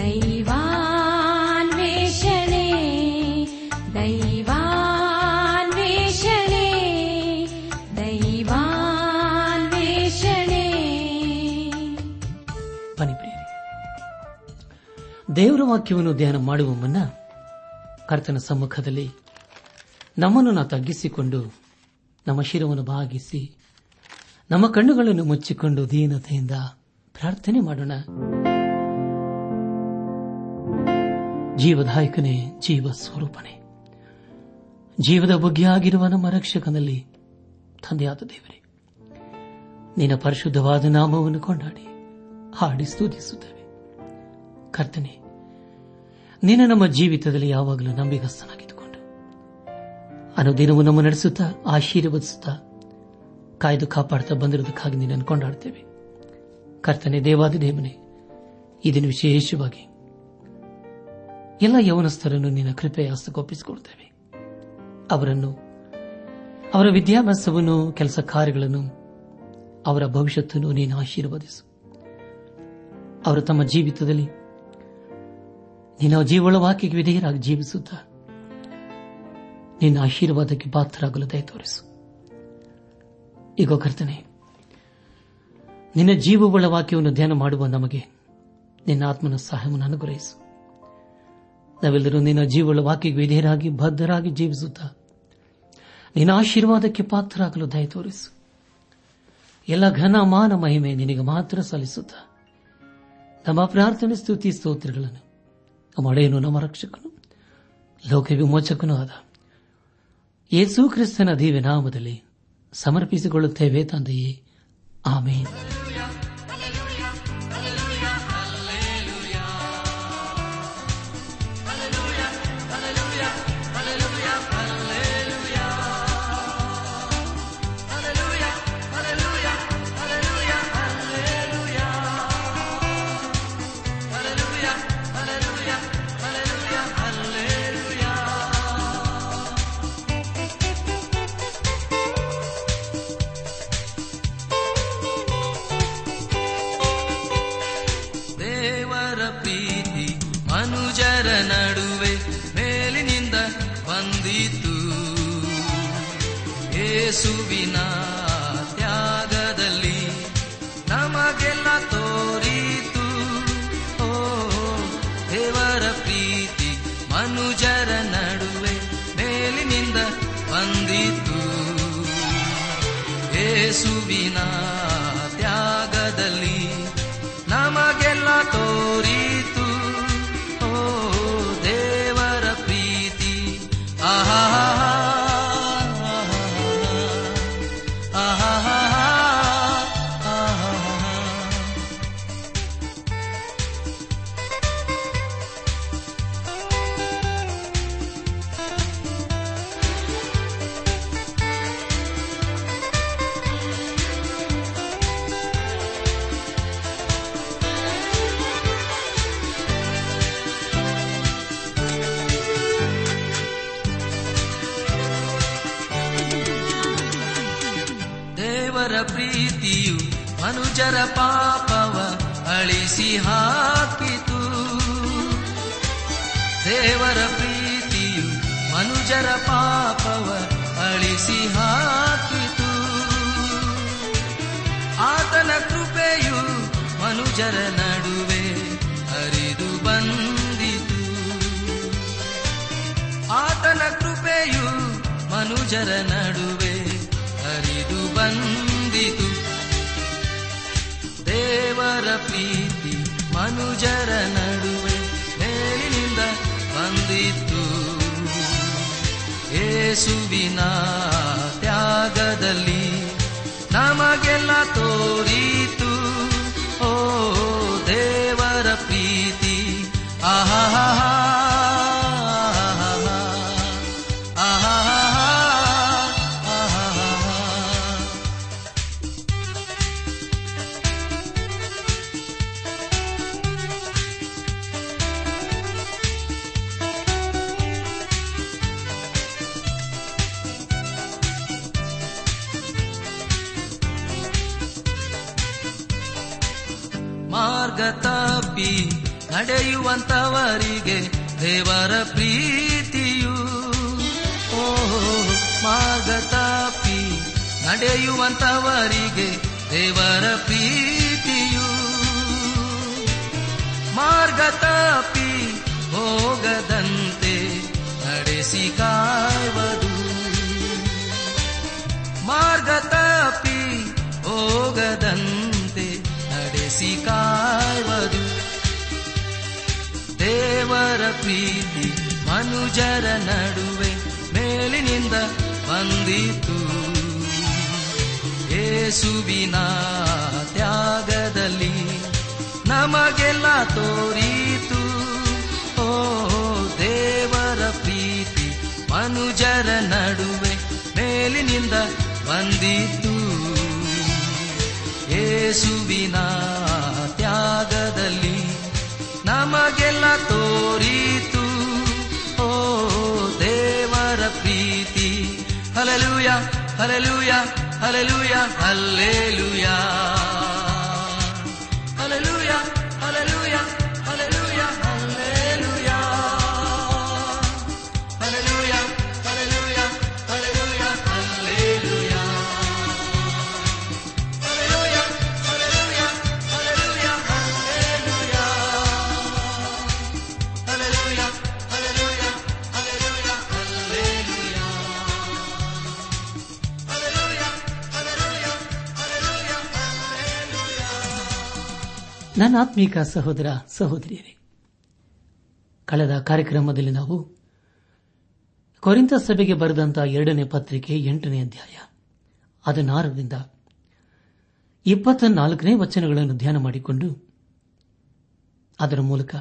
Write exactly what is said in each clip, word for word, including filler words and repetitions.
ದೈವಾನ್ವೇಷಣೆ ದೈವಾನ್ವೇಷಣೆ ದೈವಾನ್ವೇಷಣೆ. ಬನ್ನಿ ಪ್ರಿಯರೇ, ದೇವರ ವಾಕ್ಯವನ್ನು ಧ್ಯಾನ ಮಾಡುವ ಮುನ್ನ ಕರ್ತನ ಸಮ್ಮುಖದಲ್ಲಿ ನಮ್ಮನ್ನು ನಾವು ತಗ್ಗಿಸಿಕೊಂಡು, ನಮ್ಮ ಶಿರವನ್ನು ಭಾಗಿಸಿ, ನಮ್ಮ ಕಣ್ಣುಗಳನ್ನು ಮುಚ್ಚಿಕೊಂಡು ದೀನತೆಯಿಂದ ಪ್ರಾರ್ಥನೆ ಮಾಡೋಣ. ಜೀವದಾಯಕನೇ, ಜೀವ ಸ್ವರೂಪನೇ, ಜೀವದ ಬುಗ್ಗೆಯಾಗಿರುವ ನಮ್ಮ ರಕ್ಷಕನಲ್ಲಿ ತಂದೆಯಾದ ದೇವರೇ, ನಿನ್ನ ಪರಿಶುದ್ಧವಾದ ನಾಮವನ್ನು ಕೊಂಡಾಡಿ ಹಾಡಿ ಸ್ತುತಿಸುತ್ತೇವೆ. ಕರ್ತನೇ, ನೀನು ನಮ್ಮ ಜೀವಿತದಲ್ಲಿ ಯಾವಾಗಲೂ ನಂಬಿಗಸ್ತನಾಗಿದ್ದುಕೊಂಡು ಅನುದಿನವೂ ನಮ್ಮ ನಡೆಸುತ್ತಾ ಆಶೀರ್ವದಿಸುತ್ತಾ ಕಾಯ್ದು ಕಾಪಾಡುತ್ತಾ ಬಂದಿರುವುದಕ್ಕಾಗಿ ನಿನ್ನನ್ನು ಕೊಂಡಾಡುತ್ತೇವೆ. ಕರ್ತನೆ, ದೇವಾದಿ ದೇವನೇ, ಇದನ್ನು ವಿಶೇಷವಾಗಿ ಎಲ್ಲ ಯೌವನಸ್ಥರನ್ನು ನಿನ್ನ ಕೃಪೆಯ ಹಸ್ತಕ್ಕೊಪ್ಪಿಸಿಕೊಡುತ್ತೇವೆ. ಅವರನ್ನು, ಅವರ ವಿದ್ಯಾಭ್ಯಾಸವನ್ನು, ಕೆಲಸ ಕಾರ್ಯಗಳನ್ನು, ಅವರ ಭವಿಷ್ಯತನ್ನು ನೀನು ಆಶೀರ್ವದಿಸು. ಅವರು ತಮ್ಮ ಜೀವಿತದಲ್ಲಿ ನಿನ್ನ ಜೀವಳ ವಾಕ್ಯಕ್ಕೆ ವಿಧೇಯರಾಗಿ ಜೀವಿಸುತ್ತ ನಿನ್ನ ಆಶೀರ್ವಾದಕ್ಕೆ ಪಾತ್ರರಾಗಲು ದಯ ತೋರಿಸು. ಈಗ ಕರ್ತನೆ, ನಿನ್ನ ಜೀವಗಳ ವಾಕ್ಯವನ್ನು ಧ್ಯಾನ ಮಾಡುವ ನಮಗೆ ನಿನ್ನ ಆತ್ಮನ ಸಹಾಯವನ್ನು ಅನುಗ್ರಹಿಸು. ನಾವೆಲ್ಲರೂ ನಿನ್ನ ಜೀವಳ ವಾಕ್ಯಕ್ಕೆ ವಿಧೇಯರಾಗಿ ಬದ್ಧರಾಗಿ ಜೀವಿಸುತ್ತ ನಿನ್ನ ಆಶೀರ್ವಾದಕ್ಕೆ ಪಾತ್ರರಾಗಲು ದಯ ತೋರಿಸು. ಎಲ್ಲ ಘನ ಮಾನ ಮಹಿಮೆ ನಿನಗೆ ಮಾತ್ರ ಸಲ್ಲಿಸುತ್ತ ನಮ್ಮ ಪ್ರಾರ್ಥನೆ ಸ್ತುತಿ ಸ್ತೋತ್ರಗಳನ್ನು ನಮ್ಮ ಒಡೆಯನು, ನಮ್ಮ ರಕ್ಷಕನು, ಲೋಕ ವಿಮೋಚಕನೂ ಆದ ಯೇಸು ಕ್ರಿಸ್ತನ ದಿವ್ಯ ನಾಮದಲ್ಲಿ ಸಮರ್ಪಿಸಿಕೊಳ್ಳುತ್ತೇವೆ ತಂದೆಯೇ, ಆಮೇನ್. ಯೇಸುವಿನ ತ್ಯಾಗದಲ್ಲಿ ನಮಗೆಲ್ಲ ತೋರಿತು. ಓ ದೇವರ ಪ್ರೀತಿ ಮನುಜರ ನಡುವೆ ಮೇಲಿನಿಂದ ಬಂದಿತು. ಯೇಸುವಿನ ತ್ಯಾಗದಲ್ಲಿ ನಮಗೆಲ್ಲ ತೋರಿತು. ಓ ದೇವರ ಪ್ರೀತಿ. ಆಹಾ ಮನುಜರ ಪಾಪವ ಅಳಿಸಿ ಹಾಕಿತು. ದೇವರ ಪ್ರೀತಿಯು ಮನುಜರ ಪಾಪವ ಅಳಿಸಿ ಹಾಕಿತು. ಆತನ ಕೃಪೆಯು ಮನುಜರ ನಡುವೆ ಹರಿದು ಬಂದಿತು. ಆತನ ಕೃಪೆಯು ಮನುಜರ ನಡುವೆ ಹರಿದು ಬಂದಿತು. ದೇವರ ಪ್ರೀತಿ ಮನುಜರ ನಡುವೆ ಮೇಲಿನಿಂದ ಬಂದಿತು. ಯೇಸುವಿನ ತ್ಯಾಗದಲ್ಲಿ ನಮಗೆಲ್ಲ ತೋರಿತು. ಓ ದೇವರ ಪ್ರೀತಿ. ಆಹಾ ಮಾರ್ಗ ತಪ್ಪಿ ನಡೆಯುವಂತವರಿಗೆ ದೇವರ ಪ್ರೀತಿಯು, ಓ ಮಾರ್ಗ ತಪ್ಪಿ ನಡೆಯುವಂತವರಿಗೆ ದೇವರ ಪ್ರೀತಿಯು, ಮಾರ್ಗ ತಪ್ಪಿ ಹೋಗದಂತೆ ನಡೆಸಿ ಕಾಯುವುದು, ಮಾರ್ಗ ತಪ್ಪಿ ಹೋಗದಂತೆ ನಡೆಸಿ ಕಾಯುವುದು. ದೇವರ ಪ್ರೀತಿ ಮನುಜರ ನಡುವೆ ಮೇಲಿನಿಂದ ಬಂದಿತು, ಯೇಸುವಿನ ತ್ಯಾಗದಲ್ಲಿ ನಮಗೆಲ್ಲ ತೋರಿತು. ಓ ದೇವರ ಪ್ರೀತಿ ಮನುಜರ ನಡುವೆ ಮೇಲಿನಿಂದ ಬಂದಿತು, ಯೇಸುವಿನ ತ್ಯಾಗದಲ್ಲಿ ನಮಗೆಲ್ಲ ತೋರಿತು. ಓ ದೇವರ ಪ್ರೀತಿ, hallelujah hallelujah hallelujah hallelujah hallelujah hallelujah hallelujah hallelujah hallelujah hallelujah hallelujah hallelujah hallelujah hallelujah hallelujah hallelujah hallelujah hallelujah hallelujah hallelujah hallelujah hallelujah hallelujah hallelujah. ನನ್ನ ಆತ್ಮೀಕ ಸಹೋದರ ಸಹೋದರಿಯರೇ, ಕಳೆದ ಕಾರ್ಯಕ್ರಮದಲ್ಲಿ ನಾವು ಕೊರಿಂಥ ಸಭೆಗೆ ಬರೆದಂತಹ ಎರಡನೇ ಪತ್ರಿಕೆ ಎಂಟನೇ ಅಧ್ಯಾಯ ಹದಿನಾರರಿಂದ ಇಪ್ಪತ್ತ ನಾಲ್ಕನೇ ವಚನಗಳನ್ನು ಧ್ಯಾನ ಮಾಡಿಕೊಂಡು ಅದರ ಮೂಲಕ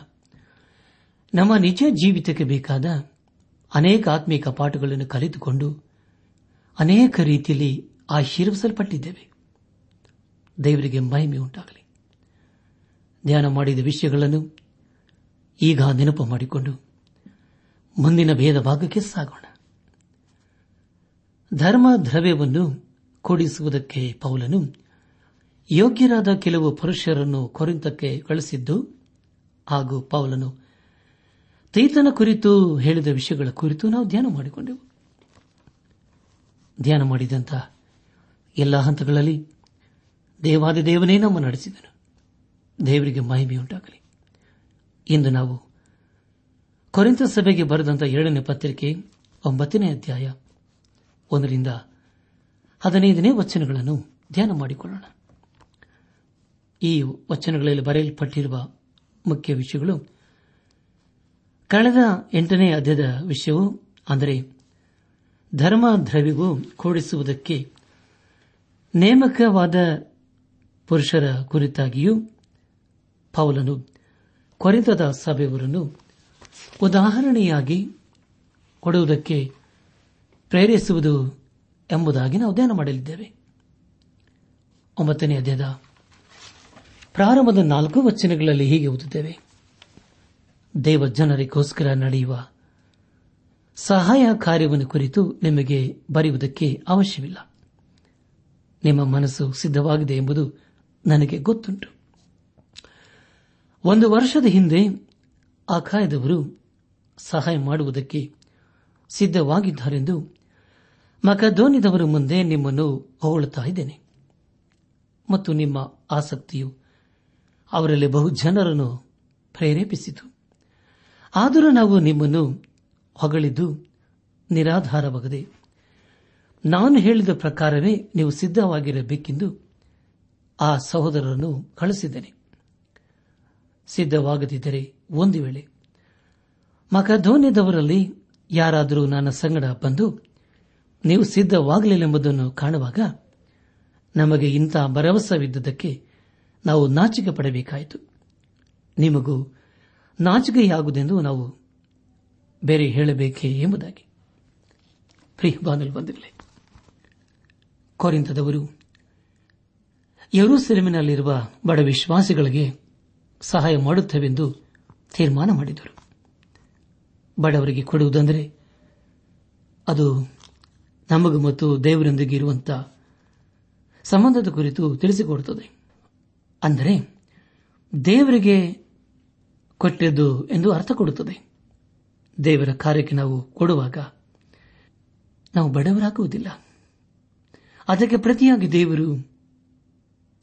ನಮ್ಮ ನಿಜ ಜೀವಿತಕ್ಕೆ ಬೇಕಾದ ಅನೇಕ ಆತ್ಮೀಕ ಪಾಠಗಳನ್ನು ಕಲಿತುಕೊಂಡು ಅನೇಕ ರೀತಿಯಲ್ಲಿ ಆಶೀರ್ವಿಸಲ್ಪಟ್ಟಿದ್ದೇವೆ. ದೇವರಿಗೆ ಮಹಿಮೆ ಉಂಟಾಗಲಿ. ಧ್ಯಾನ ಮಾಡಿದ ವಿಷಯಗಳನ್ನು ಈಗ ನೆನಪು ಮಾಡಿಕೊಂಡು ಮುಂದಿನ ಭೇದ ಭಾಗಕ್ಕೆ ಸಾಗೋಣ. ಧರ್ಮ ದ್ರವ್ಯವನ್ನು ಕೂಡಿಸುವುದಕ್ಕೆ ಪೌಲನು ಯೋಗ್ಯರಾದ ಕೆಲವು ಪುರುಷರನ್ನು ಕೊರಿಂಥಕ್ಕೆ ಕಳಿಸಿದ್ದು ಹಾಗೂ ಪೌಲನು ತೀತನ ಕುರಿತು ಹೇಳಿದ ವಿಷಯಗಳ ಕುರಿತು ನಾವು ಧ್ಯಾನ ಮಾಡಿಕೊಂಡೆವು. ಧ್ಯಾನ ಮಾಡಿದಂಥ ಎಲ್ಲ ಹಂತಗಳಲ್ಲಿ ದೇವಾದಿ ದೇವನೇ ನಮ್ಮ ನಡೆಸಿದನು. ದೇವರಿಗೆ ಮಹಿಮೆಯುಂಟಾಗಲಿ. ಇಂದು ನಾವು ಕೊರಿಂಥ ಸಭೆಗೆ ಬರೆದಂತಹ ಎರಡನೇ ಪತ್ರಿಕೆ ಒಂಬತ್ತನೇ ಅಧ್ಯಾಯ ಒಂದರಿಂದ ಹದಿನೈದನೇ ವಚನಗಳನ್ನು ಧ್ಯಾನ ಮಾಡಿಕೊಳ್ಳೋಣ. ಈ ವಚನಗಳಲ್ಲಿ ಬರೆಯಲ್ಪಟ್ಟಿರುವ ಮುಖ್ಯ ವಿಷಯಗಳು, ಕಳೆದ ಎಂಟನೇ ಅಧ್ಯಾಯದ ವಿಷಯವು ಅಂದರೆ ಧರ್ಮ ದ್ರವ್ಯವು ಕೂಡಿಸುವುದಕ್ಕೆ ನೇಮಕವಾದ ಪುರುಷರ ಕುರಿತಾಗಿಯೂ ಪೌಲನು ಕೊರಿಂಥದ ಸಭೆಯವರನ್ನು ಉದಾಹರಣೆಯಾಗಿ ಕೊಡುವುದಕ್ಕೆ ಪ್ರೇರಿಸುವುದು ಎಂಬುದಾಗಿ ನಾವು ಧ್ಯಾನ ಮಾಡಲಿದ್ದೇವೆ. ಒಂಬತ್ತನೇ ಅಧ್ಯಾಯದ ಪ್ರಾರಂಭದ ನಾಲ್ಕು ವಚನಗಳಲ್ಲಿ ಹೀಗೆ ಓದುತ್ತೇವೆ: ದೇವ ಜನರಿಗೋಸ್ಕರ ನಡೆಯುವ ಸಹಾಯ ಕಾರ್ಯವನ್ನು ಕುರಿತು ನಿಮಗೆ ಬರೆಯುವುದಕ್ಕೆ ಅವಶ್ಯವಿಲ್ಲ, ನಿಮ್ಮ ಮನಸ್ಸು ಸಿದ್ಧವಾಗಿದೆ ಎಂಬುದು ನನಗೆ ಗೊತ್ತುಂಟು. ಒಂದು ವರ್ಷದ ಹಿಂದೆ ಅಖಾಯದವರು ಸಹಾಯ ಮಾಡುವುದಕ್ಕೆ ಸಿದ್ಧವಾಗಿದ್ದಾರೆಂದು ಮಕದೋನಿದವರ ಮುಂದೆ ನಿಮ್ಮನ್ನು ಹೊಗಳುತ್ತಿದ್ದೇನೆ ಮತ್ತು ನಿಮ್ಮ ಆಸಕ್ತಿಯು ಅವರಲ್ಲಿ ಬಹು ಜನರನ್ನು ಪ್ರೇರೇಪಿಸಿತು. ಆದರೂ ನಾವು ನಿಮ್ಮನ್ನು ಹೊಗಳಿದ್ದು ನಿರಾಧಾರವಾಗದೆ ನಾನು ಹೇಳಿದ ಪ್ರಕಾರವೇ ನೀವು ಸಿದ್ಧವಾಗಿರಬೇಕೆಂದು ಆ ಸಹೋದರರನ್ನು ಕಳಿಸಿದ್ದೇನೆ. ಸಿದ್ಧವಾಗದಿದ್ದರೆ ಒಂದು ವೇಳೆ ಮಕದೋನ್ಯದವರಲ್ಲಿ ಯಾರಾದರೂ ನನ್ನ ಸಂಗಡ ಬಂದು ನೀವು ಸಿದ್ಧವಾಗಲಿಲ್ಲವೆಂಬುದನ್ನು ಕಾಣುವಾಗ ನಮಗೆ ಇಂಥ ಭರವಸವಿದ್ದುದಕ್ಕೆ ನಾವು ನಾಚಿಕೆ ಪಡಬೇಕಾಯಿತು. ನಿಮಗೂ ನಾಚಿಕೆಯಾಗುವುದೆಂದು ನಾವು ಬೇರೆ ಹೇಳಬೇಕೇ ಎಂಬುದಾಗಿ. ಪ್ರಿಯಬಾಂಧವರೇ, ಕೊರಿಂಥದವರು ಯೆರೂಸಲೇಮಿನಲ್ಲಿರುವ ಬಡ ವಿಶ್ವಾಸಿಗಳಿಗೆ ಸಹಾಯ ಮಾಡುತ್ತೇವೆಂದು ತೀರ್ಮಾನ ಮಾಡಿದರು. ಬಡವರಿಗೆ ಕೊಡುವುದಂದರೆ ಅದು ನಮಗೂ ಮತ್ತು ದೇವರೊಂದಿಗೆ ಇರುವಂತಹ ಸಂಬಂಧದ ಕುರಿತು ತಿಳಿಸಿಕೊಡುತ್ತದೆ. ಅಂದರೆ ದೇವರಿಗೆ ಕೊಟ್ಟಿದ್ದು ಎಂದು ಅರ್ಥ ಕೊಡುತ್ತದೆ. ದೇವರ ಕಾರ್ಯಕ್ಕೆ ನಾವು ಕೊಡುವಾಗ ನಾವು ಬಡವರಾಗುವುದಿಲ್ಲ. ಅದಕ್ಕೆ ಪ್ರತಿಯಾಗಿ ದೇವರು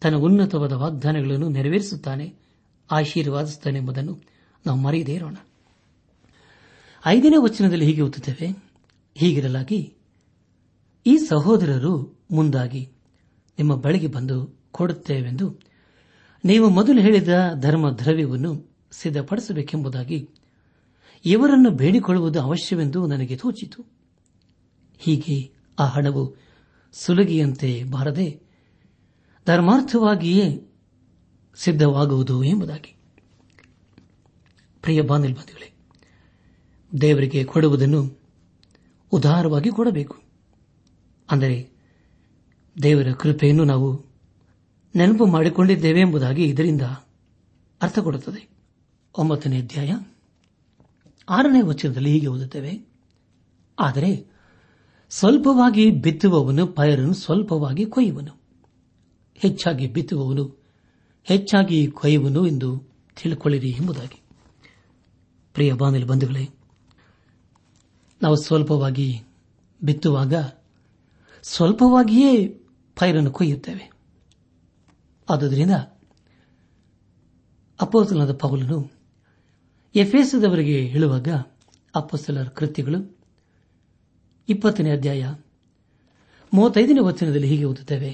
ತನ್ನ ಉನ್ನತವಾದ ವಾಗ್ದಾನಗಳನ್ನು ನೆರವೇರಿಸುತ್ತಾನೆ, ಆಶೀರ್ವಾದಿಸುತ್ತಾನೆ ಎಂಬುದನ್ನು ನಾವು ಮರೆಯದೇ ಇರೋಣ. ಐದನೇ ವಚನದಲ್ಲಿ ಹೀಗೆ ಓದುತ್ತೇವೆ, ಹೀಗಿರಲಾಗಿ ಈ ಸಹೋದರರು ಮುಂದಾಗಿ ನಿಮ್ಮ ಬಳಿಗೆ ಬಂದು ಕೊಡುತ್ತೇವೆಂದು ನೀವು ಮೊದಲು ಹೇಳಿದ ಧರ್ಮ ದ್ರವ್ಯವನ್ನು ಸಿದ್ಧಪಡಿಸಬೇಕೆಂಬುದಾಗಿ ಇವರನ್ನು ಬೇಡಿಕೊಳ್ಳುವುದು ಅವಶ್ಯವೆಂದು ನನಗೆ ತೋಚಿತು. ಹೀಗೆ ಆ ಹಣವು ಸುಲಗಿಯಂತೆ ಬಾರದೆ ಧರ್ಮಾರ್ಥವಾಗಿಯೇ ಸಿದ್ಧವಾಗುವುದು ಎಂಬುದಾಗಿ. ಪ್ರಿಯ ಬಾಂಧವರೇ, ದೇವರಿಗೆ ಕೊಡುವುದನ್ನು ಉದಾರವಾಗಿ ಕೊಡಬೇಕು. ಅಂದರೆ ದೇವರ ಕೃಪೆಯನ್ನು ನಾವು ನೆನಪು ಮಾಡಿಕೊಂಡಿದ್ದೇವೆ ಎಂಬುದಾಗಿ ಇದರಿಂದ ಅರ್ಥ ಕೊಡುತ್ತದೆ. ಒಂಬತ್ತನೇ ಅಧ್ಯಾಯ ಆರನೇ ವಚನದಲ್ಲಿ ಹೀಗೆ ಓದುತ್ತೇವೆ, ಆದರೆ ಸ್ವಲ್ಪವಾಗಿ ಬಿತ್ತುವವನು ಪೈರನ್ನು ಸ್ವಲ್ಪವಾಗಿ ಕೊಯ್ಯುವನು, ಹೆಚ್ಚಾಗಿ ಬಿತ್ತುವವನು ಹೆಚ್ಚಾಗಿ ಕೊಯ್ಯುವನು ಎಂದು ತಿಳಿಕೊಳ್ಳಿರಿ ಎಂಬುದಾಗಿ. ಪ್ರಿಯ ಬಾಂಧವ ಬಂಧುಗಳೇ, ನಾವು ಸ್ವಲ್ಪವಾಗಿ ಬಿತ್ತುವಾಗ ಸ್ವಲ್ಪವಾಗಿಯೇ ಪೈರನ್ನು ಕೊಯ್ಯುತ್ತೇವೆ. ಆದುದರಿಂದ ಅಪೊಸ್ತಲನಾದ ಪೌಲನು ಎಫೆಸದವರಿಗೆ ಹೇಳುವಾಗ ಅಪೊಸ್ತಲರ ಕೃತ್ಯಗಳು ಇಪ್ಪತ್ತನೇ ಅಧ್ಯಾಯ ಮೂವತ್ತೈದನೇ ವಚನದಲ್ಲಿ ಹೀಗೆ ಓದುತ್ತೇವೆ,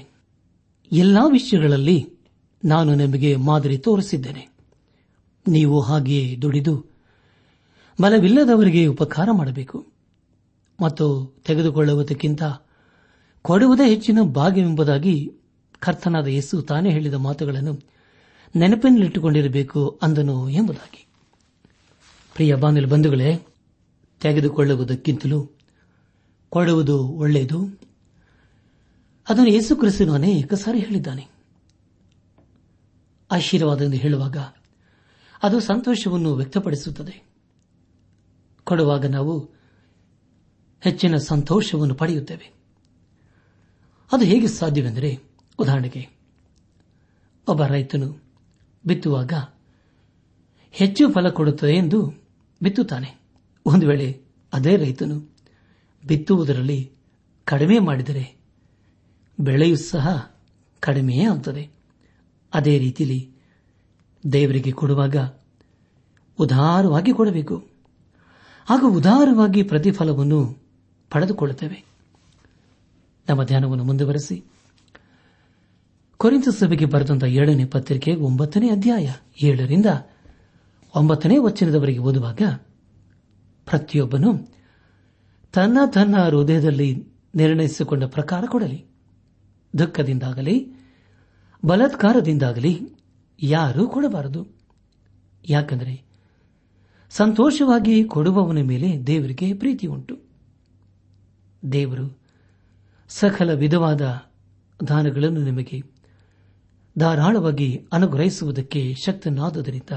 ಎಲ್ಲಾ ವಿಷಯಗಳಲ್ಲಿ ನಾನು ನಿಮಗೆ ಮಾದರಿ ತೋರಿಸಿದ್ದೇನೆ, ನೀವು ಹಾಗೆಯೇ ದುಡಿದು ಬಲವಿಲ್ಲದವರಿಗೆ ಉಪಕಾರ ಮಾಡಬೇಕು ಮತ್ತು ತೆಗೆದುಕೊಳ್ಳುವುದಕ್ಕಿಂತ ಕೊಡುವುದೇ ಹೆಚ್ಚಿನ ಭಾಗ್ಯವೆಂಬುದಾಗಿ ಕರ್ತನಾದ ಯೇಸು ತಾನೇ ಹೇಳಿದ ಮಾತುಗಳನ್ನು ನೆನಪಿನಲ್ಲಿಟ್ಟುಕೊಂಡಿರಬೇಕು ಅಂದನು ಎಂಬುದಾಗಿ. ಪ್ರಿಯ ಬಾಂಧವ ಬಂಧುಗಳೇ, ತೆಗೆದುಕೊಳ್ಳುವುದಕ್ಕಿಂತಲೂ ಕೊಡುವುದು ಒಳ್ಳೆಯದು. ಅದನ್ನು ಯೇಸು ಕ್ರಿಸ್ತನು ಅನೇಕ ಸಾರಿ ಹೇಳಿದ್ದಾನೆ. ಆಶೀರ್ವಾದ ಎಂದು ಹೇಳುವಾಗ ಅದು ಸಂತೋಷವನ್ನು ವ್ಯಕ್ತಪಡಿಸುತ್ತದೆ. ಕೊಡುವಾಗ ನಾವು ಹೆಚ್ಚಿನ ಸಂತೋಷವನ್ನು ಪಡೆಯುತ್ತೇವೆ. ಅದು ಹೇಗೆ ಸಾಧ್ಯವೆಂದರೆ, ಉದಾಹರಣೆಗೆ ಒಬ್ಬ ರೈತನು ಬಿತ್ತುವಾಗ ಹೆಚ್ಚು ಫಲ ಕೊಡುತ್ತದೆ ಎಂದು ಬಿತ್ತುತ್ತಾನೆ. ಒಂದು ವೇಳೆ ಅದೇ ರೈತನು ಬಿತ್ತುವುದರಲ್ಲಿ ಕಡಿಮೆ ಮಾಡಿದರೆ ಬೆಳೆಯೂ ಸಹ ಕಡಿಮೆಯೇ ಆಗುತ್ತದೆ. ಅದೇ ರೀತಿಯಲ್ಲಿ ದೇವರಿಗೆ ಕೊಡುವಾಗ ಉದಾರವಾಗಿ ಕೊಡಬೇಕು, ಹಾಗೂ ಉದಾರವಾಗಿ ಪ್ರತಿಫಲವನ್ನು ಪಡೆದುಕೊಳ್ಳುತ್ತೇವೆ. ನಮ್ಮ ಧ್ಯಾನವನ್ನು ಮುಂದುವರೆಸಿ ಕೊರಿಂಥ ಸಭೆಗೆ ಬರೆದಂತಹ ಏಳನೇ ಪತ್ರಿಕೆ ಒಂಬತ್ತನೇ ಅಧ್ಯಾಯ ಏಳರಿಂದ ಒಂಬತ್ತನೇ ವಚನದವರೆಗೆ ಓದುವಾಗ, ಪ್ರತಿಯೊಬ್ಬನು ತನ್ನ ತನ್ನ ಹೃದಯದಲ್ಲಿ ನಿರ್ಣಯಿಸಿಕೊಂಡ ಪ್ರಕಾರ ಕೊಡಲಿ, ದುಃಖದಿಂದಾಗಲಿ ಬಲಾತ್ಕಾರದಿಂದಾಗಲಿ ಯಾರೂ ಕೊಡಬಾರದು, ಯಾಕೆಂದರೆ ಸಂತೋಷವಾಗಿ ಕೊಡುವವನ ಮೇಲೆ ದೇವರಿಗೆ ಪ್ರೀತಿ ಉಂಟು. ದೇವರು ಸಕಲ ವಿಧವಾದ ದಾನಗಳನ್ನು ನಿಮಗೆ ಧಾರಾಳವಾಗಿ ಅನುಗ್ರಹಿಸುವುದಕ್ಕೆ ಶಕ್ತನಾದುದರಿಂದ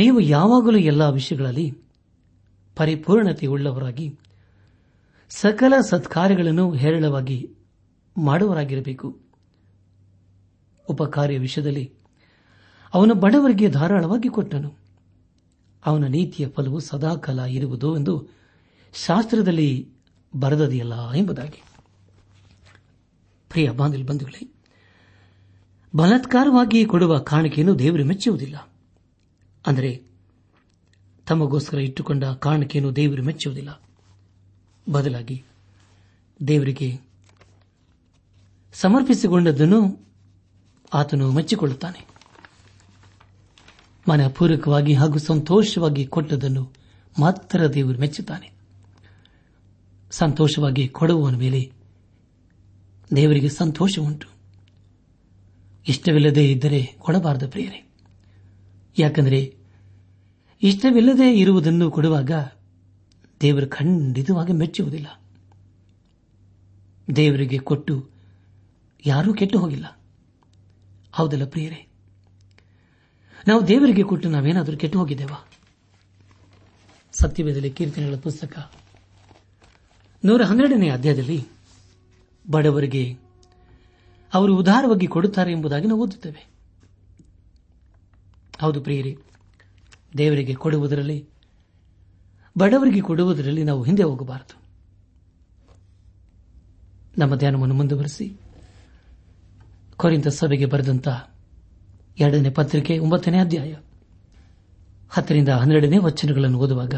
ನೀವು ಯಾವಾಗಲೂ ಎಲ್ಲ ವಿಷಯಗಳಲ್ಲಿ ಪರಿಪೂರ್ಣತೆಯುಳ್ಳವರಾಗಿ ಸಕಲ ಸತ್ಕಾರ್ಯಗಳನ್ನು ಹೇರಳವಾಗಿ ಮಾಡುವರಾಗಿರಬೇಕು. ಉಪಕಾರ್ಯ ವಿಷಯದಲ್ಲಿ ಅವನು ಬಡವರಿಗೆ ಧಾರಾಳವಾಗಿ ಕೊಟ್ಟನು, ಅವನ ನೀತಿಯ ಫಲವು ಸದಾಕಾಲ ಇರುವುದು ಎಂದು ಶಾಸ್ತ್ರದಲ್ಲಿ ಬರೆದದೆಯಲ್ಲ ಎಂಬುದಾಗಿ. ಪ್ರಿಯ ಬಾಂಧವ ಬಂಧುಗಳೇ, ಬಲಾತ್ಕಾರವಾಗಿ ಕೊಡುವ ಕಾಣಿಕೆಯನ್ನು ದೇವರು ಮೆಚ್ಚುವುದಿಲ್ಲ. ಅಂದರೆ ತಮಗೋಸ್ಕರ ಇಟ್ಟುಕೊಂಡ ಕಾಣಿಕೆಯನ್ನು ದೇವರು ಮೆಚ್ಚುವುದಿಲ್ಲ. ಬದಲಾಗಿ ದೇವರಿಗೆ ಸಮರ್ಪಿಸಿಕೊಂಡದ್ದನ್ನು ಆತನು ಮೆಚ್ಚಿಕೊಳ್ಳುತ್ತಾನೆ. ಮನಪೂರ್ವಕವಾಗಿ ಹಾಗೂ ಸಂತೋಷವಾಗಿ ಕೊಟ್ಟದನ್ನು ಮಾತ್ರ ದೇವರು ಮೆಚ್ಚುತ್ತಾನೆ. ಸಂತೋಷವಾಗಿ ಕೊಡುವವನ ಮೇಲೆ ದೇವರಿಗೆ ಸಂತೋಷ ಉಂಟು. ಇಷ್ಟವಿಲ್ಲದೆ ಇದ್ದರೆ ಕೊಡಬಾರದು ಪ್ರಿಯರೇ. ಯಾಕೆಂದರೆ ಇಷ್ಟವಿಲ್ಲದೆ ಇರುವುದನ್ನು ಕೊಡುವಾಗ ದೇವರು ಖಂಡಿತವಾಗಿ ಮೆಚ್ಚುವುದಿಲ್ಲ. ದೇವರಿಗೆ ಕೊಟ್ಟು ಯಾರೂ ಕೆಟ್ಟು ಹೋಗಿಲ್ಲ, ಹೌದಲ್ಲ ಪ್ರಿಯರೇ? ನಾವು ದೇವರಿಗೆ ಕೊಟ್ಟು ನಾವೇನಾದರೂ ಕೆಟ್ಟು ಹೋಗಿದ್ದೇವಾ? ಸತ್ಯವೇದದಲ್ಲಿ ಕೀರ್ತನೆಗಳ ಪುಸ್ತಕ ನೂರ ಹನ್ನೆರಡನೇ ಅಧ್ಯಾಯದಲ್ಲಿ ಬಡವರಿಗೆ ಅವರು ಉದಾರವಾಗಿ ಕೊಡುತ್ತಾರೆ ಎಂಬುದಾಗಿ ನಾವು ಓದುತ್ತೇವೆ. ಹೌದು ಪ್ರಿಯರಿ, ದೇವರಿಗೆ ಕೊಡುವುದರಲ್ಲಿ, ಬಡವರಿಗೆ ಕೊಡುವುದರಲ್ಲಿ ನಾವು ಹಿಂದೆ ಹೋಗಬಾರದು. ನಮ್ಮ ಧ್ಯಾನವನ್ನು ಮುಂದುವರೆಸಿ ಕೊರಿಂಥ ಸಭೆಗೆ ಬರೆದಂತಹ ಎರಡನೇ ಪತ್ರಿಕೆ ಒಂಬತ್ತನೇ ಅಧ್ಯಾಯ ಹತ್ತರಿಂದ ಹನ್ನೆರಡನೇ ವಚನಗಳನ್ನು ಓದುವಾಗ,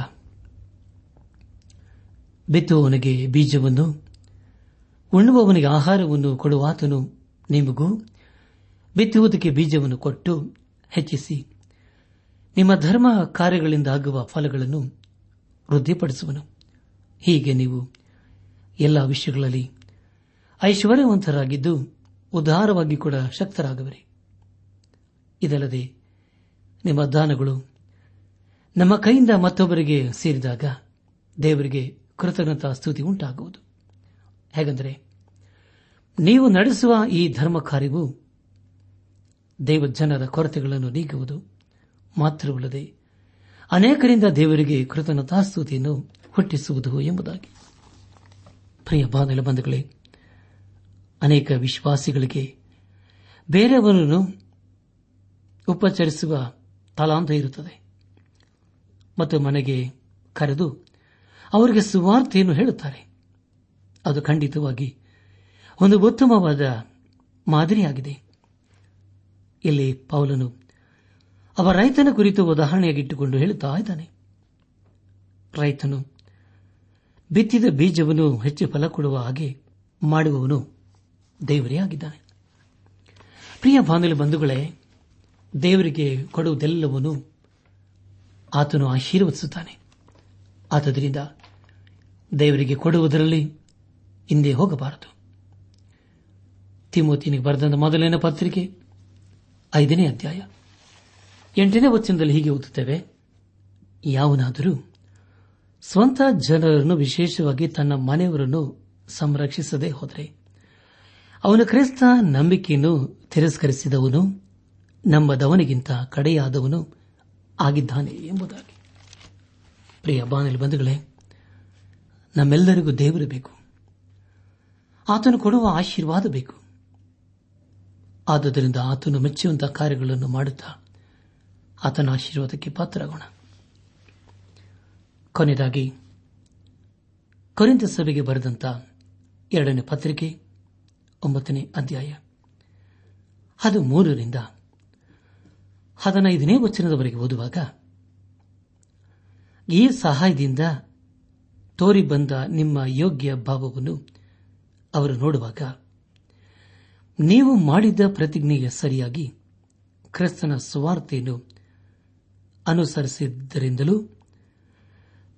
ಬಿತ್ತುವವನಿಗೆ ಬೀಜವನ್ನು, ಉಣ್ಣುವವನಿಗೆ ಆಹಾರವನ್ನು ಕೊಡುವಾತನು ನಿಮಗೂ ಬಿತ್ತುವುದಕ್ಕೆ ಬೀಜವನ್ನು ಕೊಟ್ಟು ಹೆಚ್ಚಿಸಿ ನಿಮ್ಮ ಧರ್ಮ ಕಾರ್ಯಗಳಿಂದ ಆಗುವ ಫಲಗಳನ್ನು ವೃದ್ಧಿಪಡಿಸುವನು. ಹೀಗೆ ನೀವು ಎಲ್ಲ ವಿಷಯಗಳಲ್ಲಿ ಐಶ್ವರ್ಯವಂತರಾಗಿದ್ದು ಉದಾರವಾಗಿ ಕೂಡ ಶಕ್ತರಾಗುವಿರಿ. ಇದಲ್ಲದೆ ನಿಮ್ಮ ದಾನಗಳು ನಮ್ಮ ಕೈಯಿಂದ ಮತ್ತೊಬ್ಬರಿಗೆ ಸೇರಿದಾಗ ದೇವರಿಗೆ ಕೃತಜ್ಞತಾ ಸ್ತುತಿ ಉಂಟಾಗುವುದು. ಹೇಗೆಂದರೆ, ನೀವು ನಡೆಸುವ ಈ ಧರ್ಮ ಕಾರ್ಯವು ದೇವ ಜನರ ಕೊರತೆಗಳನ್ನು ನೀಗುವುದು ಮಾತ್ರವಲ್ಲದೆ ಅನೇಕರಿಂದ ದೇವರಿಗೆ ಕೃತಜ್ಞತಾ ಸ್ತುತಿಯನ್ನು ಹುಟ್ಟಿಸುವುದು ಎಂಬುದಾಗಿ. ಪ್ರಿಯ ಬಾಂಧವರೇ, ಅನೇಕ ವಿಶ್ವಾಸಿಗಳಿಗೆ ಬೇರೆಯವರನ್ನು ಉಪಚರಿಸುವ ತಲಾಂತ ಇರುತ್ತದೆ ಮತ್ತು ಮನೆಗೆ ಕರೆದು ಅವರಿಗೆ ಸುವಾರ್ತೆಯನ್ನು ಹೇಳುತ್ತಾರೆ. ಅದು ಖಂಡಿತವಾಗಿ ಒಂದು ಉತ್ತಮವಾದ ಮಾದರಿಯಾಗಿದೆ. ಇಲ್ಲಿ ಪೌಲನು ಅವರ ರೈತನ ಕುರಿತು ಉದಾಹರಣೆಯಾಗಿಟ್ಟುಕೊಂಡು ಹೇಳುತ್ತಾ ಇದ್ದಾನೆ. ರೈತನು ಬಿತ್ತಿದ ಬೀಜವನ್ನು ಹೆಚ್ಚು ಫಲ ಕೊಡುವ ಹಾಗೆ ಮಾಡುವವನು ದೇವರೇ ಆಗಿದ್ದಾನೆ. ಪ್ರಿಯ ಬಾಂಧವ ಬಂಧುಗಳೇ, ದೇವರಿಗೆ ಕೊಡುವುದೆಲ್ಲವನ್ನೂ ಆತನು ಆಶೀರ್ವದಿಸುತ್ತಾನೆ. ಆದ್ದರಿಂದ ದೇವರಿಗೆ ಕೊಡುವುದರಲ್ಲಿ ಹಿಂದೆ ಹೋಗಬಾರದು. ತಿಮೋತಿನಿಗೆ ಬರೆದ ಮೊದಲಿನ ಪತ್ರಿಕೆ ಐದನೇ ಅಧ್ಯಾಯ ಎಂಟನೇ ವಚನದಲ್ಲಿ ಹೀಗೆ ಓದುತ್ತೇವೆ, ಯಾವನಾದರೂ ಸ್ವಂತ ಜನರನ್ನು, ವಿಶೇಷವಾಗಿ ತನ್ನ ಮನೆಯವರನ್ನು ಸಂರಕ್ಷಿಸದೇ ಹೋದರೆ ಅವನು ಕ್ರಿಸ್ತ ನಂಬಿಕೆಯನ್ನು ತಿರಸ್ಕರಿಸಿದವನು, ನಂಬದವನಿಗಿಂತ ಕಡೆಯಾದವನು ಆಗಿದ್ದಾನೆ ಎಂಬುದಾಗಿ. ಪ್ರಿಯ ಬಾಂಧವ ಬಂಧುಗಳೇ, ನಮ್ಮೆಲ್ಲರಿಗೂ ದೇವರು ಬೇಕು, ಆತನು ಕೊಡುವ ಆಶೀರ್ವಾದ ಬೇಕು. ಆದುದರಿಂದ ಆತನು ಮೆಚ್ಚುವಂತಹ ಕಾರ್ಯಗಳನ್ನು ಮಾಡುತ್ತಾ ಆತನ ಆಶೀರ್ವಾದಕ್ಕೆ ಪಾತ್ರರಾಗೋಣ. ಕೊನೆಯದಾಗಿ ಕೊರಿಂಥ ಸಭೆಗೆ ಬರೆದಂತ ಎರಡನೇ ಪತ್ರಿಕೆ ಒಂಬತ್ತನೇ ಅಧ್ಯಾಯ ಅದು ಮೂರರಿಂದ ಹದಿನೈದನೇ ವಚನದವರೆಗೆ ಓದುವಾಗ, ಈ ಸಹಾಯದಿಂದ ತೋರಿ ಬಂದ ನಿಮ್ಮ ಯೋಗ್ಯ ಭಾವವನ್ನು ಅವರು ನೋಡುವಾಗ ನೀವು ಮಾಡಿದ್ದ ಪ್ರತಿಜ್ಞೆಯ ಸರಿಯಾಗಿ ಕ್ರಿಸ್ತನ ಸುವಾರ್ತೆಯನ್ನು ಅನುಸರಿಸಿದ್ದರಿಂದಲೂ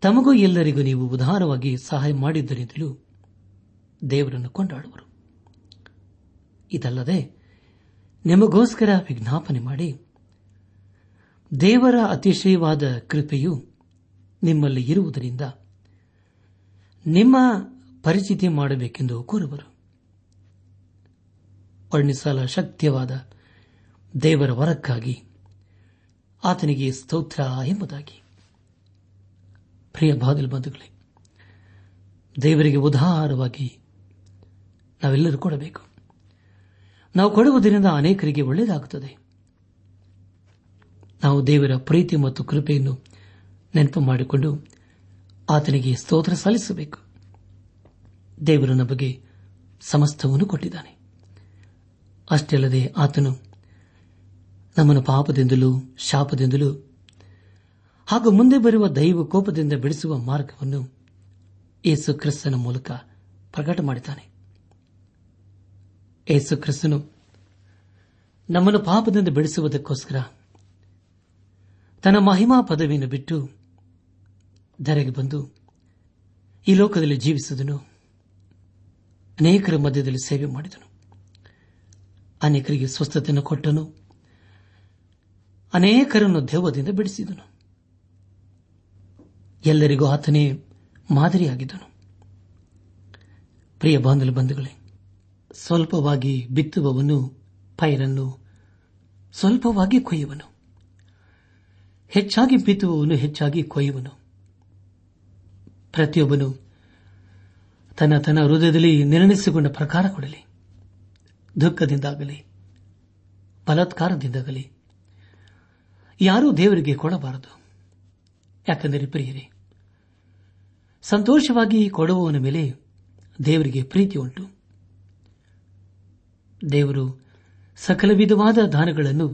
ತಮಗೂ ಎಲ್ಲರಿಗೂ ನೀವು ಉದಾರವಾಗಿ ಸಹಾಯ ಮಾಡಿದ್ದರಿಂದಲೂ ದೇವರನ್ನು ಕೊಂಡಾಡುವರು. ಇದಲ್ಲದೆ ನಿಮಗೋಸ್ಕರ ವಿಜ್ಞಾಪನೆ ಮಾಡಿ ದೇವರ ಅತಿಶಯವಾದ ಕೃಪೆಯು ನಿಮ್ಮಲ್ಲಿ ಇರುವುದರಿಂದ ನಿಮ್ಮ ಪರಿಚಿತಿ ಮಾಡಬೇಕೆಂದು ಕೋರುವರು. ವರ್ಣಿಸಲ ಶಕ್ತಿಯವಾದ ದೇವರ ವರಕ್ಕಾಗಿ ಆತನಿಗೆ ಸ್ತೋತ್ರ ಎಂಬುದಾಗಿ. ಪ್ರಿಯ ಬಾಂಧವರೇ, ದೇವರಿಗೆ ಉದಾರವಾಗಿ ನಾವೆಲ್ಲರೂ ಕೊಡಬೇಕು. ನಾವು ಕೊಡುವುದರಿಂದ ಅನೇಕರಿಗೆ ಒಳ್ಳೆಯದಾಗುತ್ತದೆ. ನಾವು ದೇವರ ಪ್ರೀತಿ ಮತ್ತು ಕೃಪೆಯನ್ನು ನೆನಪು ಮಾಡಿಕೊಂಡು ಆತನಿಗೆ ಸ್ತೋತ್ರ ಸಲ್ಲಿಸಬೇಕು. ದೇವರು ನಮಗೆ ಸಮಸ್ತವನ್ನು ಕೊಟ್ಟಿದ್ದಾನೆ. ಅಷ್ಟೇ ಅಲ್ಲದೆ ಆತನು ನಮ್ಮನ್ನು ಪಾಪದಿಂದಲೂ ಶಾಪದಿಂದಲೂ ಹಾಗೂ ಮುಂದೆ ಬರುವ ದೈವ ಕೋಪದಿಂದ ಬಿಡಿಸುವ ಮಾರ್ಗವನ್ನು ಯೇಸು ಕ್ರಿಸ್ತನ ಮೂಲಕ ಪ್ರಕಟ ಮಾಡಿದ್ದಾನೆ. ಯೇಸು ಕ್ರಿಸ್ತನು ನಮ್ಮನ್ನು ಪಾಪದಿಂದ ಬಿಡಿಸುವುದಕ್ಕೋಸ್ಕರ ತನ್ನ ಮಹಿಮಾ ಪದವಿಯನ್ನು ಬಿಟ್ಟು ಧರೆಗೆ ಬಂದು ಈ ಲೋಕದಲ್ಲಿ ಜೀವಿಸಿದನು. ಅನೇಕರ ಮಧ್ಯದಲ್ಲಿ ಸೇವೆ ಮಾಡಿದನು. ಅನೇಕರಿಗೆ ಸ್ವಸ್ಥತೆಯನ್ನು ಕೊಟ್ಟನು. ಅನೇಕರನ್ನು ದೆವ್ವದಿಂದ ಬಿಡಿಸಿದನು. ಎಲ್ಲರಿಗೂ ಆತನೇ ಮಾದರಿಯಾಗಿದ್ದನು. ಪ್ರಿಯ ಬಾಂಧವ ಬಂಧುಗಳೇ, ಸ್ವಲ್ಪವಾಗಿ ಬಿತ್ತುವವನು ಪೈರನ್ನು ಸ್ವಲ್ಪವಾಗಿ ಕೊಯ್ಯುವನು. ಹೆಚ್ಚಾಗಿ ಬಿತ್ತುವವನು ಹೆಚ್ಚಾಗಿ ಕೊಯ್ಯುವನು. ಪ್ರತಿಯೊಬ್ಬನು ತನ್ನ ತನ್ನ ಹೃದಯದಲ್ಲಿ ನಿರ್ಣಯಿಸಿಕೊಂಡ ಪ್ರಕಾರ ಕೊಡಲಿ. ದುಃಖದಿಂದಾಗಲಿ, ಬಲಾತ್ಕಾರದಿಂದಾಗಲಿ, ಯಾರೂ ದೇವರಿಗೆ ಕೊಡಬಾರದು. ಯಾಕೆಂದರೆ ಪ್ರಿಯರೇ, ಸಂತೋಷವಾಗಿ ಕೊಡುವವನ ಮೇಲೆ ದೇವರಿಗೆ ಪ್ರೀತಿ ಉಂಟು. ದೇವರು ಸಕಲ ವಿಧವಾದ ದಾನಗಳನ್ನು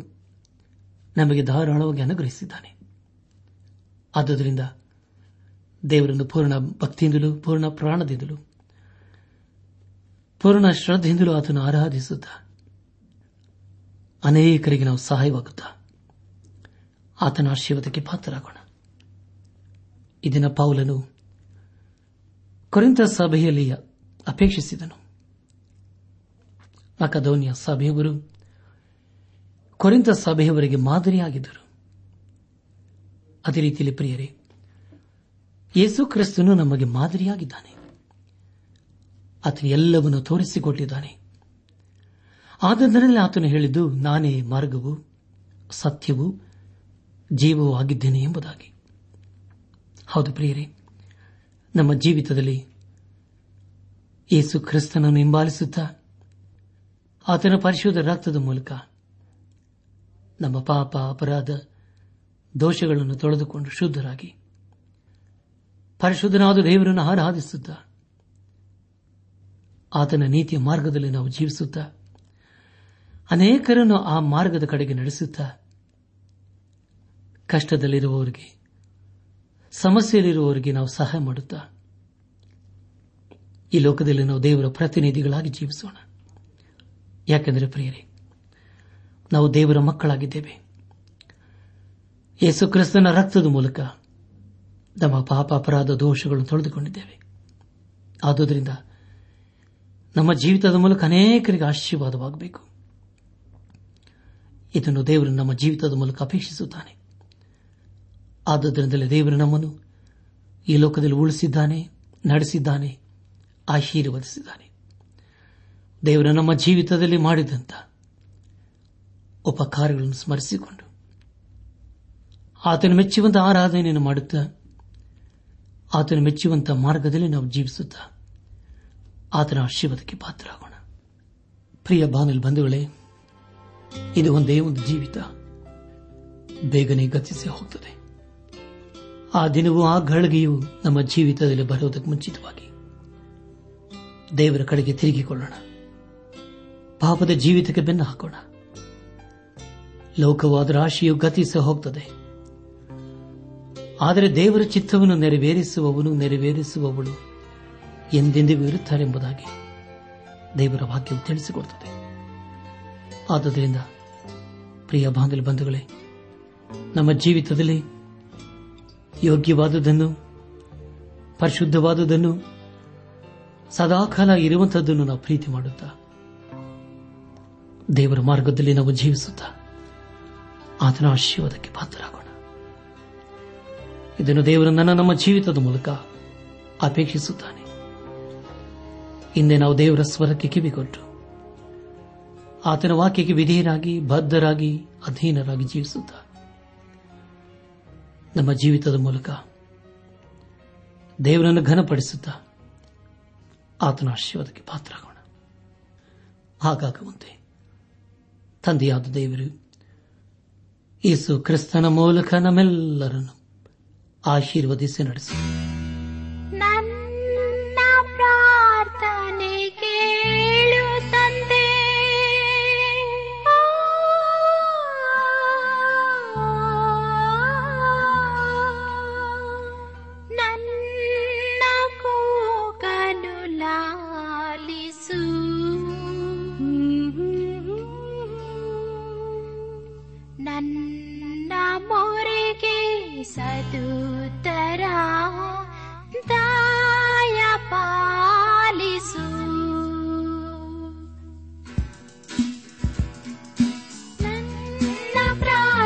ನಮಗೆ ಧಾರಾಳವಾಗಿ ಅನುಗ್ರಹಿಸಿದ್ದಾನೆ. ಆದುದರಿಂದ ದೇವರನ್ನು ಪೂರ್ಣ ಭಕ್ತಿಯಿಂದಲೂ ಪೂರ್ಣ ಪ್ರಾಣದಿಂದಲೂ ಪೂರ್ಣ ಶ್ರದ್ಧೆಯಿಂದಲೂ ಆತನು ಆರಾಧಿಸುತ್ತಾ ಅನೇಕರಿಗೆ ನಾವು ಸಹಾಯವಾಗುತ್ತಾ ಆತನ ಆಶೀರ್ವಾದಕ್ಕೆ ಪಾತ್ರರಾಗೋಣ. ಇದನ್ನು ಪೌಲನು ಕೊರಿಂಥ ಸಭೆಯಲ್ಲಿ ಅಪೇಕ್ಷಿಸಿದನು. ಮಕದೋನಿಯ ಸಭೆಯವರು ಕೊರಿಂಥ ಸಭೆಯವರಿಗೆ ಮಾದರಿಯಾಗಿದ್ದರು. ಅದೇ ರೀತಿಯಲ್ಲಿ ಪ್ರಿಯರೇ, ಯೇಸು ಕ್ರಿಸ್ತನು ನಮಗೆ ಮಾದರಿಯಾಗಿದ್ದಾನೆ. ಆತನು ಎಲ್ಲವನ್ನು ತೋರಿಸಿಕೊಟ್ಟಿದ್ದಾನೆ. ಆದ್ದರಿಂದಲೇ ಆತನು ಹೇಳಿದ್ದು, ನಾನೇ ಮಾರ್ಗವೂ ಸತ್ಯವೂ ಜೀವವೂ ಆಗಿದ್ದೇನೆ ಎಂಬುದಾಗಿ. ಹೌದು ಪ್ರಿಯರೇ, ನಮ್ಮ ಜೀವಿತದಲ್ಲಿ ಯೇಸು ಕ್ರಿಸ್ತನನ್ನು ಹಿಂಬಾಲಿಸುತ್ತಾ ಆತನ ಪರಿಶುದ್ಧ ರಕ್ತದ ಮೂಲಕ ನಮ್ಮ ಪಾಪ ಅಪರಾಧ ದೋಷಗಳನ್ನು ತೊಳೆದುಕೊಂಡು ಶುದ್ಧರಾಗಿ ಪರಿಶುದ್ಧನಾದ ದೇವರನ್ನು ಆರಾಧಿಸುತ್ತಾ ಆತನ ನೀತಿಯ ಮಾರ್ಗದಲ್ಲಿ ನಾವು ಜೀವಿಸುತ್ತಾ ಅನೇಕರನ್ನು ಆ ಮಾರ್ಗದ ಕಡೆಗೆ ನಡೆಸುತ್ತಾ ಕಷ್ಟದಲ್ಲಿರುವವರಿಗೆ ಸಮಸ್ಯೆಯಲ್ಲಿರುವವರಿಗೆ ನಾವು ಸಹಾಯ ಮಾಡುತ್ತಾ ಈ ಲೋಕದಲ್ಲಿ ನಾವು ದೇವರ ಪ್ರತಿನಿಧಿಗಳಾಗಿ ಜೀವಿಸೋಣ. ಯಾಕೆಂದರೆ ಪ್ರಿಯರೇ, ನಾವು ದೇವರ ಮಕ್ಕಳಾಗಿದ್ದೇವೆ. ಯೇಸು ಕ್ರಿಸ್ತನ ರಕ್ತದ ಮೂಲಕ ನಮ್ಮ ಪಾಪ ಅಪರಾಧ ದೋಷಗಳನ್ನು ತೊಳೆದುಕೊಂಡಿದ್ದೇವೆ. ಆದುದರಿಂದ ನಮ್ಮ ಜೀವಿತದ ಮೂಲಕ ಅನೇಕರಿಗೆ ಆಶೀರ್ವಾದವಾಗಬೇಕು. ಇದನ್ನು ದೇವರು ನಮ್ಮ ಜೀವಿತದ ಮೂಲಕ ಅಪೇಕ್ಷಿಸುತ್ತಾನೆ. ಆದುದರಿಂದಲೇ ದೇವರು ನಮ್ಮನ್ನು ಈ ಲೋಕದಲ್ಲಿ ಉಳಿಸಿದ್ದಾನೆ, ನಡೆಸಿದ್ದಾನೆ, ಆಶೀರ್ವದಿಸಿದ್ದಾನೆ. ದೇವರು ನಮ್ಮ ಜೀವಿತದಲ್ಲಿ ಮಾಡಿದಂಥ ಉಪಕಾರಗಳನ್ನು ಸ್ಮರಿಸಿಕೊಂಡು ಆತನ ಮೆಚ್ಚುವಂತಹ ಆರಾಧನೆಯನ್ನು ಮಾಡುತ್ತಾ ಆತನ ಮೆಚ್ಚುವಂತಹ ಮಾರ್ಗದಲ್ಲಿ ನಾವು ಜೀವಿಸುತ್ತಾ ಆತನ ಆಶೀರ್ವಾದಕ್ಕೆ ಪಾತ್ರರಾಗೋಣ. ಪ್ರಿಯ ಬಾನಲ್ ಬಂಧುಗಳೇ, ಇದು ಒಂದೇ ಒಂದು ಜೀವಿತ, ಬೇಗನೆ ಗತಿಸಿ ಹೋಗ್ತದೆ. ಆ ದಿನವೂ ಆ ಗಳಿಗೆಯೂ ನಮ್ಮ ಜೀವಿತದಲ್ಲಿ ಬರುವುದಕ್ಕೆ ಮುಂಚಿತವಾಗಿ ದೇವರ ಕಡೆಗೆ ತಿರುಗಿಕೊಳ್ಳೋಣ. ಪಾಪದ ಜೀವಿತಕ್ಕೆ ಬೆನ್ನು ಹಾಕೋಣ. ಲೋಕವಾದ ರಾಶಿಯು ಗತಿಸಿ ಹೋಗ್ತದೆ, ಆದರೆ ದೇವರ ಚಿತ್ತವನ್ನು ನೆರವೇರಿಸುವವನು ನೆರವೇರಿಸುವವಳು ಎಂದೆಂದಿಗೂ ಇರುತ್ತಾರೆಂಬುದಾಗಿ ದೇವರ ವಾಕ್ಯವು ತಿಳಿಸಿಕೊಡುತ್ತದೆ. ಆದ್ದರಿಂದ ಪ್ರಿಯ ಬಾಂಧವ ಬಂಧುಗಳೇ, ನಮ್ಮ ಜೀವಿತದಲ್ಲಿ ಯೋಗ್ಯವಾದುದನ್ನು, ಪರಿಶುದ್ಧವಾದುದನ್ನು, ಸದಾಕಾಲ ಇರುವಂತಹದ್ದನ್ನು ನಾವು ಪ್ರೀತಿ ಮಾಡುತ್ತಾ ದೇವರ ಮಾರ್ಗದಲ್ಲಿ ನಾವು ಜೀವಿಸುತ್ತಾ ಆತನ ಆಶೀರ್ವಾದಕ್ಕೆ ಪಾತ್ರರಾಗೋಣ. ಇದನ್ನು ದೇವರು ನನ್ನ ನಮ್ಮ ಜೀವಿತದ ಮೂಲಕ ಅಪೇಕ್ಷಿಸುತ್ತಾನೆ. ಹಿಂದೆ ನಾವು ದೇವರ ಸ್ವರಕ್ಕೆ ಕಿವಿಗೊಟ್ಟು ಆತನ ವಾಕ್ಯಕ್ಕೆ ವಿಧೇಯರಾಗಿ ಬದ್ಧರಾಗಿ ಅಧೀನರಾಗಿ ಜೀವಿಸುತ್ತಾ ನಮ್ಮ ಜೀವಿತದ ಮೂಲಕ ದೇವರನ್ನು ಘನಪಡಿಸುತ್ತಾ ಆತನ ಆಶೀರ್ವಾದಕ್ಕೆ ಪಾತ್ರರಾಗೋಣ. ಹಾಗಾಗುವಂತೆ ತಂದೆಯಾದ ದೇವರು ಯೇಸು ಕ್ರಿಸ್ತನ ಮೂಲಕ ನಮ್ಮೆಲ್ಲರನ್ನು ಆಶೀರ್ವದಿಸಿ ನಡೆಸು. ನನ್ನ ಪ್ರಾರ್ಥನೆ ಕೇಳು ತಂದೆ, ನನ್ನ ಕೂಗನ್ನು ಲಾಲಿಸು. ನನ್ನ ಮೊರೆಗೆ ಸದು ಪಾಲಿಸು. ನನ್ನ ಪ್ರಾರ್ಥನೆ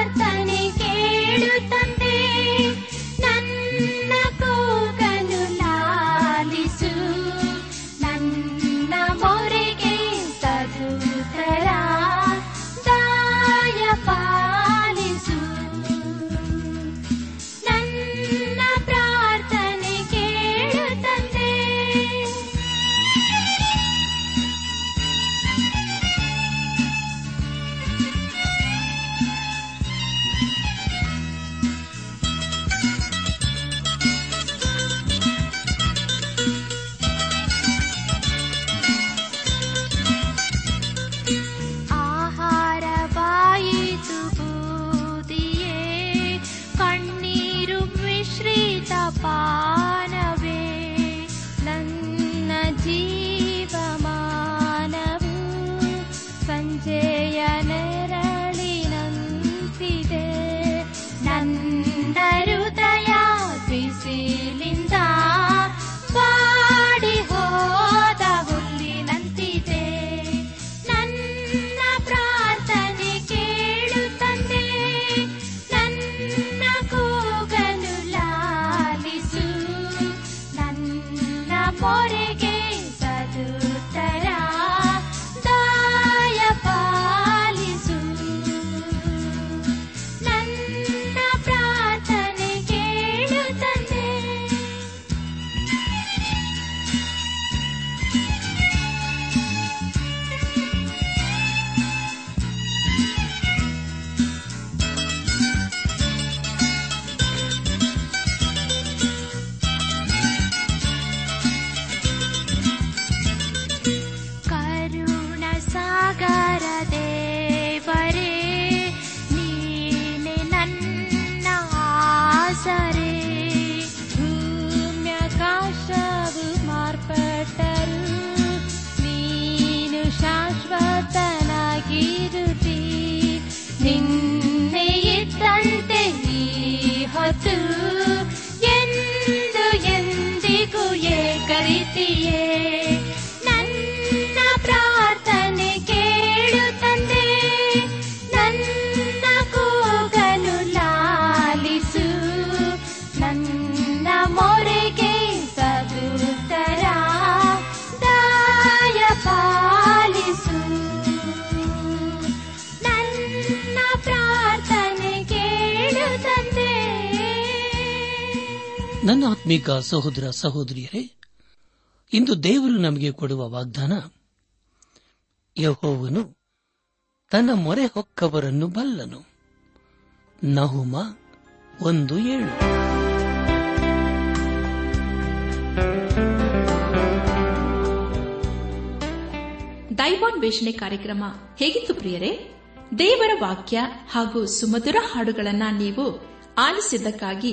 ನನ್ನ ಆತ್ಮೀಕ ಸಹೋದರ ಸಹೋದರಿಯರೇ, ಇಂದು ದೇವರು ನಮಗೆ ಕೊಡುವ ವಾಗ್ದಾನ, ಯೆಹೋವನು ತನ್ನ ಮೊರೆ ಹೊಕ್ಕವರನ್ನು ಬಲ್ಲನು. ನಹುಮ ಒಂದು ಏಳು. ದೈವಾನ್ವೇಷಣೆ ಕಾರ್ಯಕ್ರಮ ಹೇಗಿತ್ತು ಪ್ರಿಯರೇ? ದೇವರ ವಾಕ್ಯ ಹಾಗೂ ಸುಮಧುರ ಹಾಡುಗಳನ್ನ ನೀವು ಆಲಿಸಿದ್ದಕ್ಕಾಗಿ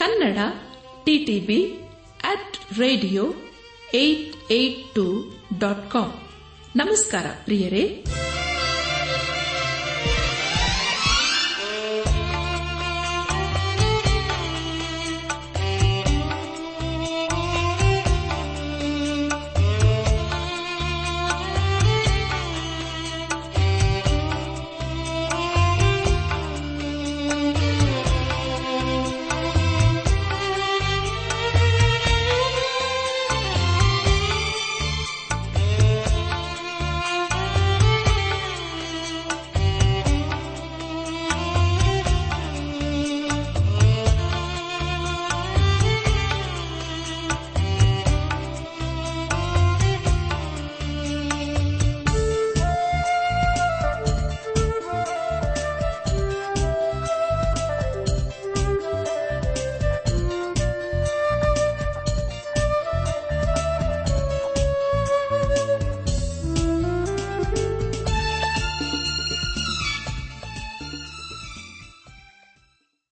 Kannada TTB at radio eight eight two dot com. ನಮಸ್ಕಾರ ಪ್ರಿಯರೇ.